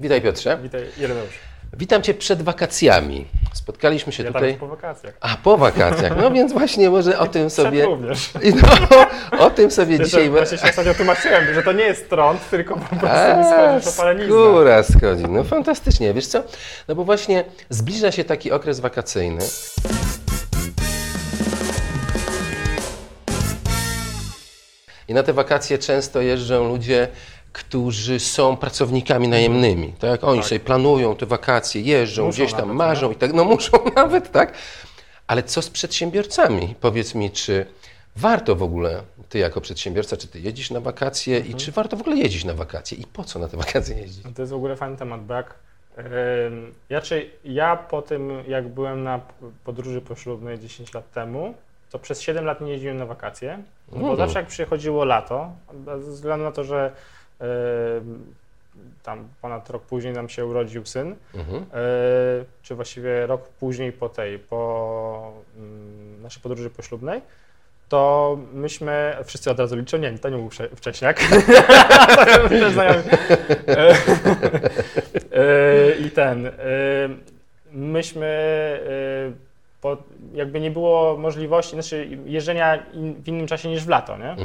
Witaj Piotrze. Witaj Jedenów. Witam Cię przed wakacjami. Spotkaliśmy się tutaj... po wakacjach. A, po wakacjach. No więc właśnie może o tym sobie... również. No, o tym sobie dzisiaj... Właśnie się ostatnio tłumaczyłem, że to nie jest trąd, tylko po prostu mi schodzi to palenizna. Skóra schodzi. No fantastycznie. Wiesz co? No bo właśnie zbliża się taki okres wakacyjny. I na te wakacje często jeżdżą ludzie, którzy są pracownikami najemnymi, tak? Oni sobie planują te wakacje, jeżdżą, muszą gdzieś tam nawet, marzą i tak, no muszą nawet, tak? Ale co z przedsiębiorcami? Powiedz mi, czy warto w ogóle, ty jako przedsiębiorca, czy ty jeździsz na wakacje i czy warto w ogóle jeździć na wakacje i po co na te wakacje jeździć? To jest w ogóle fajny temat, bo jak ja po tym, jak byłem na podróży poślubnej 10 lat temu, to przez 7 lat nie jeździłem na wakacje, bo zawsze jak przychodziło lato, ze względu na to, że tam ponad rok później nam się urodził syn, czy właściwie rok później po naszej podróży poślubnej, to myśmy wszyscy od razu liczyli, nie, to nie był wcześniak. I jakby nie było możliwości, jeżdżenia w innym czasie niż w lato, nie?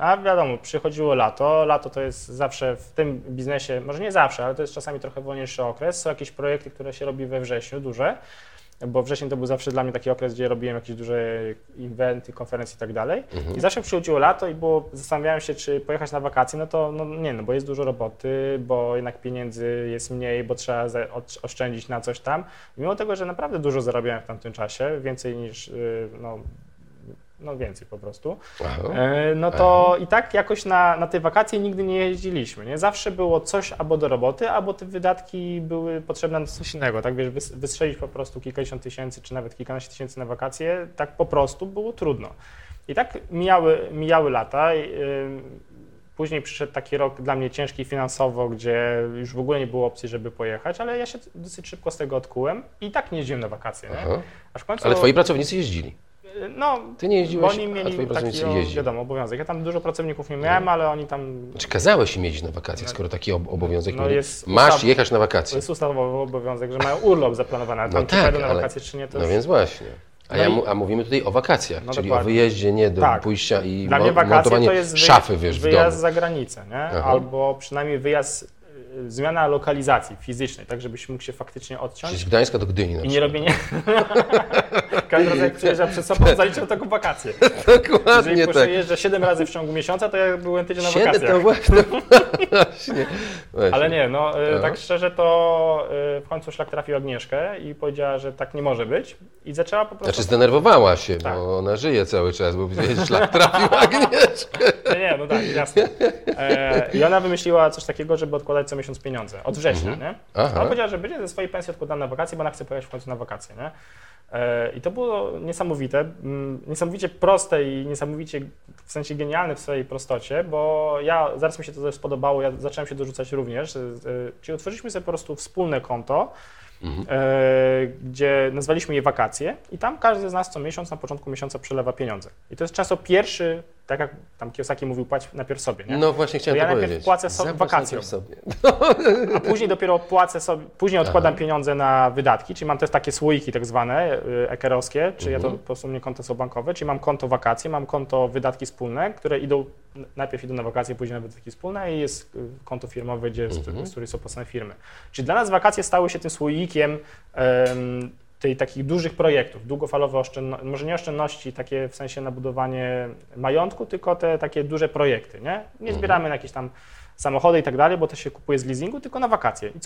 A wiadomo, przychodziło lato, lato to jest zawsze w tym biznesie, może nie zawsze, ale to jest czasami trochę wolniejszy okres, są jakieś projekty, które się robi we wrześniu, duże, bo wrzesień to był zawsze dla mnie taki okres, gdzie robiłem jakieś duże eventy, konferencje i tak dalej. I zawsze przychodziło lato i zastanawiałem się, czy pojechać na wakacje, bo jest dużo roboty, bo jednak pieniędzy jest mniej, bo trzeba oszczędzić na coś tam. Mimo tego, że naprawdę dużo zarabiałem w tamtym czasie, więcej niż, więcej po prostu, i tak jakoś na te wakacje nigdy nie jeździliśmy, nie? Zawsze było coś albo do roboty, albo te wydatki były potrzebne na coś innego, tak wiesz, wystrzelić po prostu kilkadziesiąt tysięcy, czy nawet kilkanaście tysięcy na wakacje, tak po prostu było trudno. I tak mijały lata, później przyszedł taki rok dla mnie ciężki finansowo, gdzie już w ogóle nie było opcji, żeby pojechać, ale ja się dosyć szybko z tego odkułem i tak nie jeździłem na wakacje, nie? Aż w końcu... Ale twoi pracownicy jeździli? No, ty nie jeździłeś, bo oni mieli obowiązek. Ja tam dużo pracowników nie miałem, ale oni tam... Znaczy kazałeś im jeździć na wakacje, skoro taki obowiązek mieli? Masz jechać na wakacje. To jest ustawowy obowiązek, że mają urlop zaplanowany, ale na wakacje czy nie to... No jest... więc właśnie. A mówimy tutaj o wakacjach, czyli dokładnie. O wyjeździe, nie do pójścia i montowanie szafy, wiesz, w domu. Wyjazd za granicę, nie? Albo przynajmniej zmiana lokalizacji fizycznej, tak żebyś mógł się faktycznie odciąć. Czyli z Gdańska do Gdyni na przykład. I nie robienie... Każdy raz jak przyjeżdża przed sobą, zaliczam taką wakację. Dokładnie. Jeżeli przejeżdża 7 razy w ciągu miesiąca, to ja byłem tydzień na wakacjach. 7 to właśnie. Ale nie, tak szczerze to w końcu szlak trafił Agnieszkę i powiedziała, że tak nie może być i zaczęła po prostu... Znaczy zdenerwowała się, bo ona żyje cały czas, bo szlak trafił Agnieszkę. Nie, jasne. I ona wymyśliła coś takiego, żeby odkładać co miesiąc pieniądze, od września, nie? Ona powiedziała, że będzie ze swojej pensji odkładana na wakacje, bo ona chce pojechać w końcu na wakacje, nie? I to było niesamowicie proste i niesamowicie w sensie genialne w swojej prostocie, bo zaraz mi się to spodobało, ja zacząłem się dorzucać również, czyli otworzyliśmy sobie po prostu wspólne konto, gdzie nazwaliśmy je wakacje i tam każdy z nas co miesiąc na początku miesiąca przelewa pieniądze. I to jest często pierwszy, tak jak tam Kiyosaki mówił, płać najpierw sobie, nie? No właśnie chciałem to powiedzieć. Ja najpierw płacę sobie wakacjom, a później dopiero odkładam pieniądze na wydatki, czyli mam też takie słoiki tak zwane ekerowskie, czyli ja to po prostu mnie konto są bankowe, czyli mam konto wakacje, mam konto wydatki wspólne, które najpierw idą na wakacje, później na wydatki wspólne i jest konto firmowe, gdzie z której są płacone firmy. Czyli dla nas wakacje stały się tym słoikiem takich dużych projektów, długofalowe oszczędności, może nie oszczędności takie w sensie na budowanie majątku, tylko te takie duże projekty, nie? Nie zbieramy na jakieś tam samochody i tak dalej, bo to się kupuje z leasingu, tylko na wakacje. I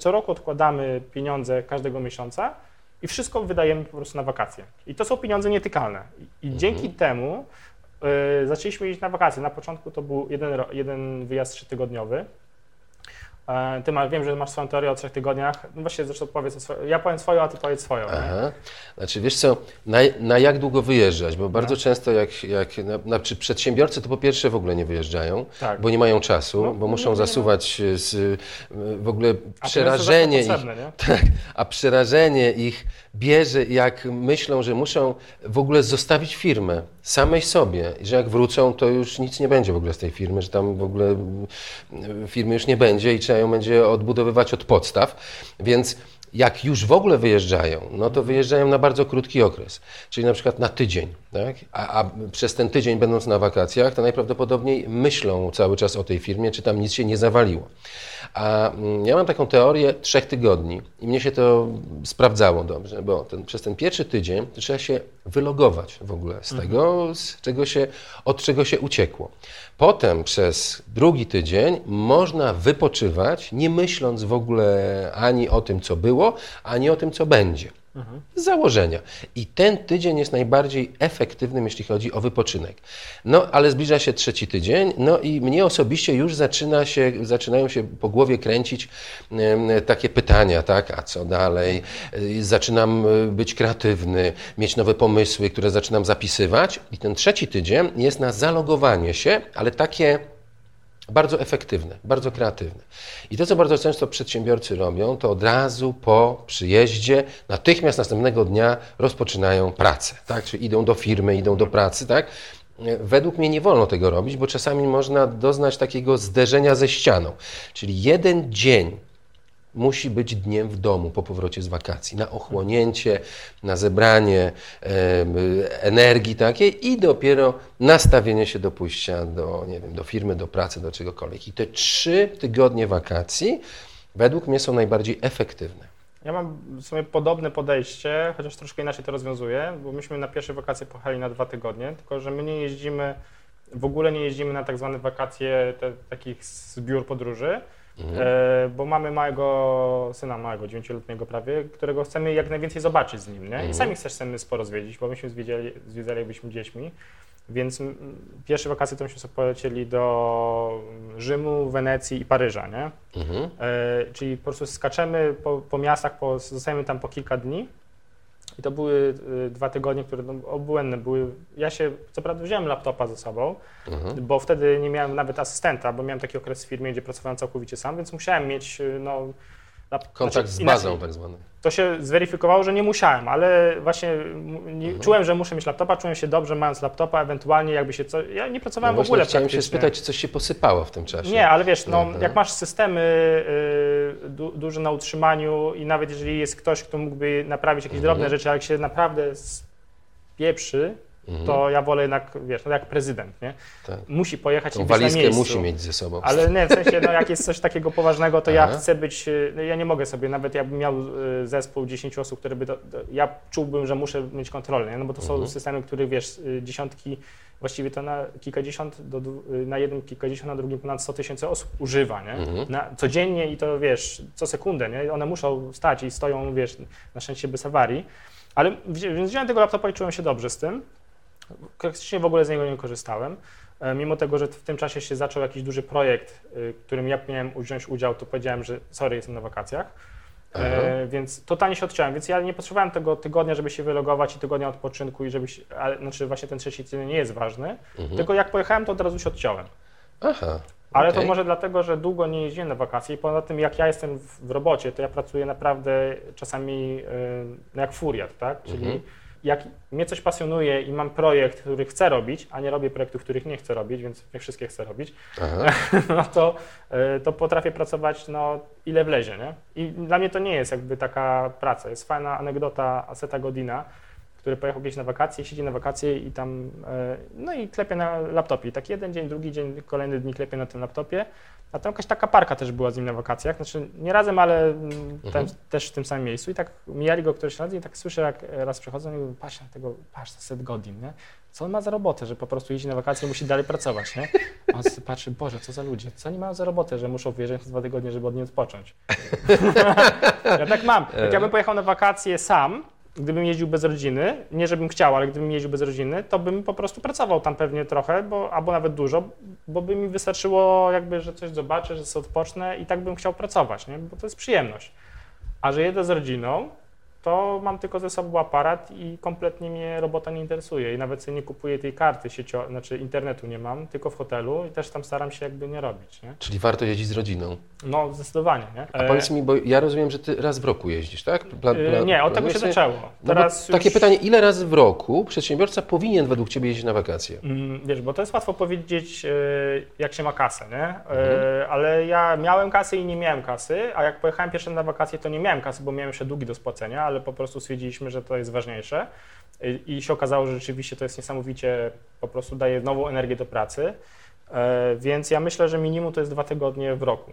co roku odkładamy pieniądze każdego miesiąca i wszystko wydajemy po prostu na wakacje. I to są pieniądze nietykalne. I dzięki temu zaczęliśmy iść na wakacje. Na początku to był jeden wyjazd 3-tygodniowy. Ty wiem, że masz swoją teorię o 3 tygodniach. No właśnie, zresztą powiedz, ja powiem swoją, a ty powiedz swoją. Aha. Znaczy wiesz co, na jak długo wyjeżdżać, bo bardzo często jak przedsiębiorcy to po pierwsze w ogóle nie wyjeżdżają, bo nie mają czasu, bo muszą zasuwać w ogóle przerażenie ich bierze, jak myślą, że muszą w ogóle zostawić firmę samej sobie, że jak wrócą, to już nic nie będzie w ogóle z tej firmy, że tam w ogóle firmy już nie będzie i trzeba ją będzie odbudowywać od podstaw, więc jak już w ogóle wyjeżdżają, no to wyjeżdżają na bardzo krótki okres, czyli na przykład na tydzień, tak? A przez ten tydzień będąc na wakacjach, to najprawdopodobniej myślą cały czas o tej firmie, czy tam nic się nie zawaliło. A ja mam taką teorię 3 tygodni i mnie się to sprawdzało dobrze, bo przez ten pierwszy tydzień trzeba się wylogować w ogóle z tego, od czego się uciekło. Potem przez drugi tydzień można wypoczywać, nie myśląc w ogóle ani o tym, co było, ani o tym, co będzie. Z założenia. I ten tydzień jest najbardziej efektywnym, jeśli chodzi o wypoczynek. No, ale zbliża się 3. tydzień, no i mnie osobiście już zaczynają się po głowie kręcić takie pytania, tak, a co dalej? Zaczynam być kreatywny, mieć nowe pomysły, które zaczynam zapisywać. I ten 3. tydzień jest na zalogowanie się, ale takie bardzo efektywne, bardzo kreatywne. I to, co bardzo często przedsiębiorcy robią, to od razu po przyjeździe, natychmiast następnego dnia rozpoczynają pracę, tak? Czyli idą do firmy, idą do pracy, tak? Według mnie nie wolno tego robić, bo czasami można doznać takiego zderzenia ze ścianą. Czyli jeden dzień musi być dniem w domu po powrocie z wakacji, na ochłonięcie, na zebranie energii takiej i dopiero nastawienie się do pójścia do, nie wiem, do firmy, do pracy, do czegokolwiek. I te 3 tygodnie wakacji według mnie są najbardziej efektywne. Ja mam w sumie podobne podejście, chociaż troszkę inaczej to rozwiązuję, bo myśmy na pierwsze wakacje pojechali na 2 tygodnie, tylko że my nie jeździmy, w ogóle nie jeździmy na tak zwane wakacje takich zbiór podróży, bo mamy małego syna, małego 9-letniego prawie, którego chcemy jak najwięcej zobaczyć z nim, nie? I sami chcemy sporo zwiedzić, bo myśmy zwiedzali jak byliśmy dziećmi, więc pierwsze wakacje to myśmy sobie polecieli do Rzymu, Wenecji i Paryża, nie? Czyli po prostu skaczemy po miastach, zostajemy tam po kilka dni i to były 2 tygodnie, które obłędne były. Ja się, co prawda, wziąłem laptopa ze sobą, bo wtedy nie miałem nawet asystenta, bo miałem taki okres w firmie, gdzie pracowałem całkowicie sam, więc musiałem mieć kontakt z bazą tak zwany. To się zweryfikowało, że nie musiałem, ale właśnie czułem, że muszę mieć laptopa, czułem się dobrze mając laptopa, ewentualnie jakby się coś... Ja nie pracowałem w ogóle praktycznie. Chciałem się spytać, czy coś się posypało w tym czasie. Nie, ale wiesz, jak masz systemy duże na utrzymaniu i nawet jeżeli jest ktoś, kto mógłby naprawić jakieś drobne rzeczy, ale jak się naprawdę spieprzy, to ja wolę jednak, wiesz, jak prezydent, nie? Tak. Musi pojechać i być na miejscu. Walizkę musi mieć ze sobą. Ale nie, w sensie, jak jest coś takiego poważnego, to ja chcę być, ja nie mogę sobie, nawet jakbym miał zespół 10 osób, które by ja czułbym, że muszę mieć kontrolę, nie? No bo to są systemy, które, wiesz, dziesiątki, właściwie to na kilkadziesiąt, na jednym kilkadziesiąt, na drugim ponad 100 tysięcy osób używa, nie? Codziennie i to, wiesz, co sekundę, nie? One muszą stać i stoją, wiesz, na szczęście bez awarii. Ale więc wziąłem tego laptopa i czułem się dobrze z tym. Praktycznie w ogóle z niego nie korzystałem, mimo tego, że w tym czasie się zaczął jakiś duży projekt, którym ja miałem wziąć udział, to powiedziałem, że sorry, jestem na wakacjach, więc totalnie się odciąłem, więc ja nie potrzebowałem tego tygodnia, żeby się wylogować i tygodnia odpoczynku, i żeby się, ale, znaczy właśnie ten 3. tydzień nie jest ważny, tylko jak pojechałem, to od razu się odciąłem. Ale to może dlatego, że długo nie jeździłem na wakacje i poza tym jak ja jestem w robocie, to ja pracuję naprawdę czasami jak furiat, tak? Czyli jak mnie coś pasjonuje i mam projekt, który chcę robić, a nie robię projektów, których nie chcę robić, więc nie wszystkie chcę robić, no to potrafię pracować ile wlezie, nie? I dla mnie to nie jest jakby taka praca. Jest fajna anegdota Setha Godina, który pojechał gdzieś na wakacje, siedzi na wakacje i tam, no i klepie na laptopie. Tak jeden dzień, drugi dzień, kolejny dni klepie na tym laptopie. A tam jakaś taka parka też była z nim na wakacjach, znaczy nie razem, ale też w tym samym miejscu. I tak mijali go któryś raz i tak słyszę, jak raz przechodzą i mówię, patrz na Seth Godin, nie? Co on ma za robotę, że po prostu jeździ na wakacje i musi dalej pracować, nie? On patrzy, Boże, co za ludzie, co oni mają za robotę, że muszą wyjeżdżać 2 tygodnie, żeby od niej odpocząć. Ja tak mam, jak ja bym pojechał na wakacje sam, gdybym jeździł bez rodziny, nie żebym chciał, ale gdybym jeździł bez rodziny, to bym po prostu pracował tam pewnie trochę, albo nawet dużo, bo by mi wystarczyło jakby, że coś zobaczę, że sobie odpocznę i tak bym chciał pracować, nie? Bo to jest przyjemność. A że jedę z rodziną, to mam tylko ze sobą aparat i kompletnie mnie robota nie interesuje i nawet sobie nie kupuję tej karty sieciowej, znaczy internetu nie mam, tylko w hotelu i też tam staram się jakby nie robić, nie? Czyli warto jeździć z rodziną? No zdecydowanie, nie? A powiedz mi, bo ja rozumiem, że ty raz w roku jeździsz, tak? Nie, od tego się zaczęło. Teraz takie pytanie, ile razy w roku przedsiębiorca powinien według ciebie jeździć na wakacje? Wiesz, bo to jest łatwo powiedzieć, jak się ma kasę, nie? Ale ja miałem kasy i nie miałem kasy, a jak pojechałem pierwszy na wakacje, to nie miałem kasy, bo miałem jeszcze długi do spłacenia, ale po prostu stwierdziliśmy, że to jest ważniejsze i się okazało, że rzeczywiście to jest niesamowicie, po prostu daje nową energię do pracy, więc ja myślę, że minimum to jest 2 tygodnie w roku.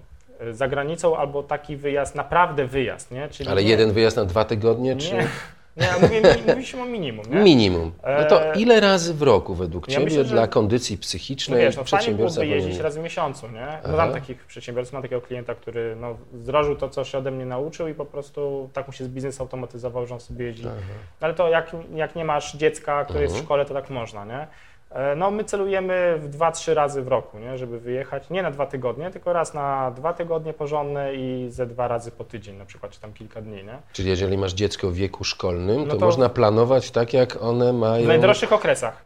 Za granicą albo taki wyjazd, naprawdę wyjazd, nie? Czyli ale nie, jeden wyjazd na 2 tygodnie, czy? Nie, mówiliśmy o minimum, nie? Minimum. No to ile razy w roku według ciebie myślę, dla kondycji psychicznej przedsiębiorca powinien jeździć raz w miesiącu, nie? No mam takich przedsiębiorców, mam takiego klienta, który no, zdrożył to, co się ode mnie nauczył i po prostu tak mu się biznes automatyzował, że on sobie jeździ. Ale to jak nie masz dziecka, które jest w szkole, to tak można, nie? No my celujemy w 2-3 razy w roku, nie? Żeby wyjechać, nie na 2 tygodnie, tylko raz na 2 tygodnie porządne i ze 2 razy po tydzień na przykład, czy tam kilka dni, nie? Czyli jeżeli masz dziecko w wieku szkolnym, no to można planować tak, jak one mają... W najdroższych okresach.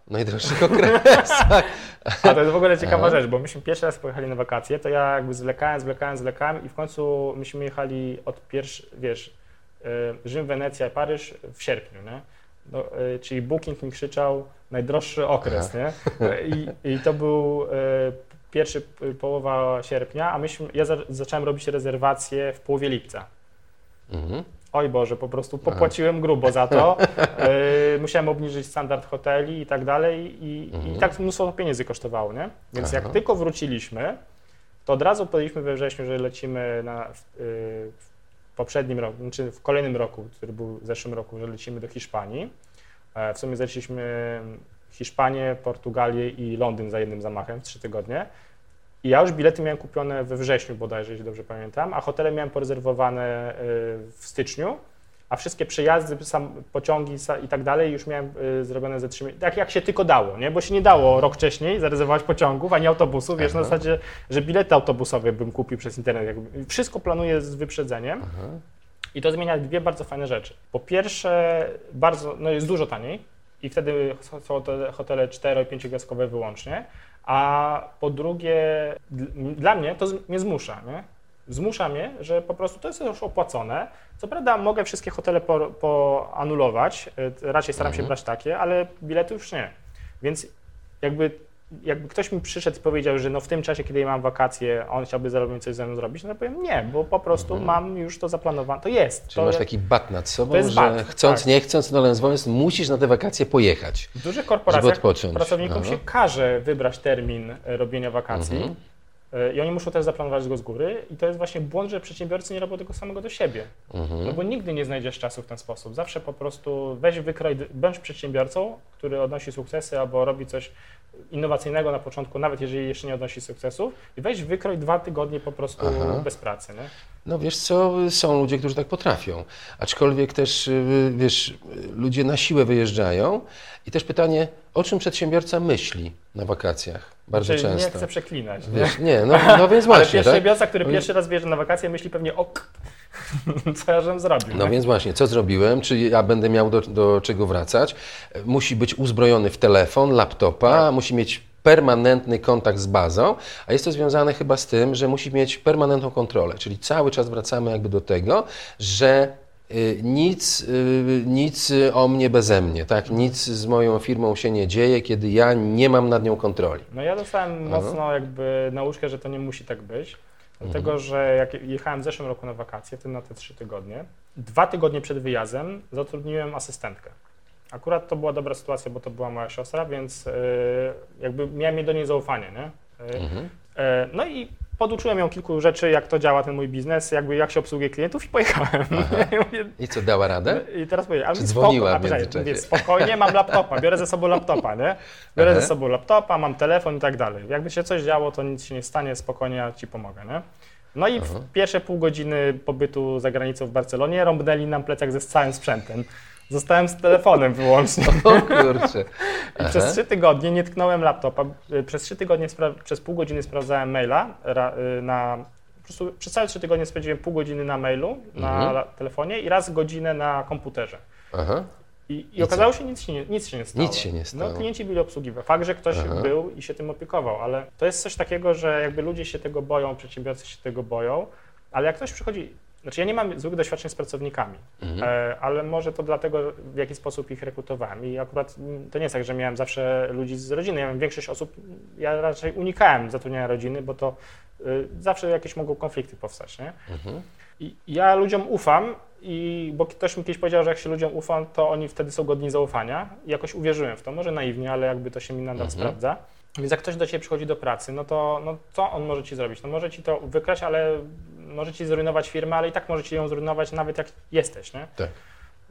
A to jest w ogóle ciekawa rzecz, bo myśmy pierwszy raz pojechali na wakacje, to ja jakby zwlekałem i w końcu myśmy jechali od Rzym, Wenecja i Paryż w sierpniu, nie? No, czyli booking mi krzyczał najdroższy okres, nie? I to był połowa sierpnia, a ja zacząłem robić rezerwacje w połowie lipca. Oj Boże, po prostu popłaciłem grubo za to, musiałem obniżyć standard hoteli i tak dalej i tak mnóstwo pieniędzy kosztowało, nie? Więc jak tylko wróciliśmy, to od razu powiedzieliśmy we wrześniu, że lecimy w poprzednim roku, znaczy w kolejnym roku, który był w zeszłym roku, że lecimy do Hiszpanii. W sumie zeszliśmy Hiszpanię, Portugalię i Londyn za jednym zamachem w 3 tygodnie. I ja już bilety miałem kupione we wrześniu bodajże, jeśli dobrze pamiętam, a hotele miałem porezerwowane w styczniu, a wszystkie przejazdy, pociągi i tak dalej już miałem zrobione ze 3 miesiące, tak jak się tylko dało, nie? Bo się nie dało rok wcześniej zarezerwować pociągów, ani autobusów, wiesz, na zasadzie, że bilety autobusowe bym kupił przez internet. Wszystko planuję z wyprzedzeniem. I to zmienia 2 bardzo fajne rzeczy. Po pierwsze, jest dużo taniej i wtedy są hotele 4- i 5-gwiazdkowe wyłącznie, a po drugie, dla mnie to mnie zmusza, nie? Zmusza mnie, że po prostu to jest już opłacone. Co prawda mogę wszystkie hotele anulować, raczej staram się brać takie, ale bilety już nie. Więc jakby ktoś mi przyszedł i powiedział, że no w tym czasie, kiedy ja mam wakacje, on chciałby zarobić coś ze mną zrobić, no to powiem nie, bo po prostu mam już to zaplanowane, to jest. Czyli masz taki bat nad sobą, że nie chcąc, natomiast musisz na te wakacje pojechać. W dużych korporacjach pracownikom się każe wybrać termin robienia wakacji. I oni muszą też zaplanować go z góry i to jest właśnie błąd, że przedsiębiorcy nie robią tego samego do siebie, no bo nigdy nie znajdziesz czasu w ten sposób. Zawsze po prostu bądź przedsiębiorcą, który odnosi sukcesy albo robi coś innowacyjnego na początku, nawet jeżeli jeszcze nie odnosi sukcesów i wykroj 2 tygodnie po prostu bez pracy, nie? No wiesz co, są ludzie, którzy tak potrafią, aczkolwiek też, wiesz, ludzie na siłę wyjeżdżają i też pytanie, o czym przedsiębiorca myśli na wakacjach bardzo czyli często. Nie chcę przeklinać. Wiesz, nie, no więc właśnie. Ale przedsiębiorca, tak? Który pierwszy raz wyjeżdża na wakacje, myśli pewnie co ja żem zrobił. No tak? Więc właśnie, co zrobiłem, czy ja będę miał do czego wracać. Musi być uzbrojony w telefon, laptopa, musi mieć permanentny kontakt z bazą, a jest to związane chyba z tym, że musi mieć permanentną kontrolę, czyli cały czas wracamy jakby do tego, że nic o mnie beze mnie, tak? Nic z moją firmą się nie dzieje, kiedy ja nie mam nad nią kontroli. No ja dostałem mocno jakby nauczkę, że to nie musi tak być, dlatego że jak jechałem w zeszłym roku na wakacje, na te 3 tygodnie, 2 tygodnie przed wyjazdem zatrudniłem asystentkę. Akurat to była dobra sytuacja, bo to była moja siostra, więc jakby miałem do niej zaufanie, nie? No i poduczyłem ją kilku rzeczy, jak to działa ten mój biznes, jakby jak się obsługuje klientów i pojechałem. I co, dała radę? I teraz powiedziałem, czy dzwoniła w międzyczasie? Spokojnie, mam laptopa, biorę ze sobą laptopa, nie? Biorę ze sobą laptopa, mam telefon i tak dalej. Jakby się coś działo, to nic się nie stanie, spokojnie, ja ci pomogę, nie? No i w pierwsze pół godziny pobytu za granicą w Barcelonie rąbnęli nam plecak ze całym sprzętem. Zostałem z telefonem wyłącznie. O kurczę. I przez 3 tygodnie nie tknąłem laptopa. Przez 3 tygodnie, przez pół godziny sprawdzałem maila, prostu przez całe 3 tygodnie spędziłem pół godziny na mailu, na telefonie i raz godzinę na komputerze. Aha. I okazało się, nic się nie stało. Nic się nie stało. No, klienci byli obsługiwani. Fakt, że ktoś był i się tym opiekował, ale to jest coś takiego, że jakby ludzie się tego boją, przedsiębiorcy się tego boją, ale jak ktoś przychodzi, znaczy ja nie mam złych doświadczeń z pracownikami, ale może to dlatego, w jaki sposób ich rekrutowałem. I akurat to nie jest tak, że miałem zawsze ludzi z rodziny. Ja miałem większość osób, ja raczej unikałem zatrudniania rodziny, bo to zawsze jakieś mogą konflikty powstać, nie? I ja ludziom ufam, bo ktoś mi kiedyś powiedział, że jak się ludziom ufa, to oni wtedy są godni zaufania. I jakoś uwierzyłem w to, może naiwnie, ale jakby to się mi nadal sprawdza. Więc jak ktoś do ciebie przychodzi do pracy, no to co on może ci zrobić? No może ci to wykraść, ale może ci zrujnować firmę, ale i tak może ci ją zrujnować nawet jak jesteś, nie? Tak.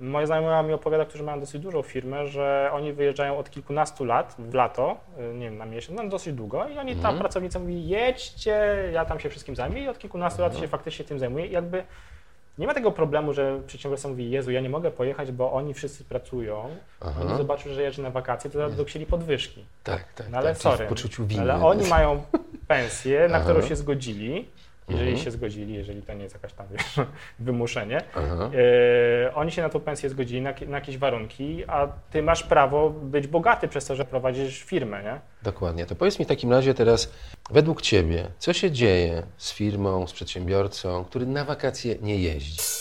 Moja znajoma mi opowiada, którzy mają dosyć dużą firmę, że oni wyjeżdżają od kilkunastu lat w lato, nie wiem, na miesiąc, no dosyć długo i oni tam pracownicy mówi, jedźcie, ja tam się wszystkim zajmę i od kilkunastu lat się faktycznie tym zajmuje i jakby nie ma tego problemu, że przedsiębiorca mówi, Jezu, ja nie mogę pojechać, bo oni wszyscy pracują, oni zobaczą, że jeżdżę na wakacje, to będą chcieli podwyżki. Tak, no ale tak, sorry, w poczuciu winy. Ale oni mają pensję, na którą się zgodzili. Jeżeli się zgodzili, jeżeli to nie jest jakaś tam wymuszenie, oni się na tą pensję zgodzili, na jakieś warunki, a ty masz prawo być bogaty przez to, że prowadzisz firmę, nie? Dokładnie. To powiedz mi w takim razie teraz, według ciebie, co się dzieje z firmą, z przedsiębiorcą, który na wakacje nie jeździ?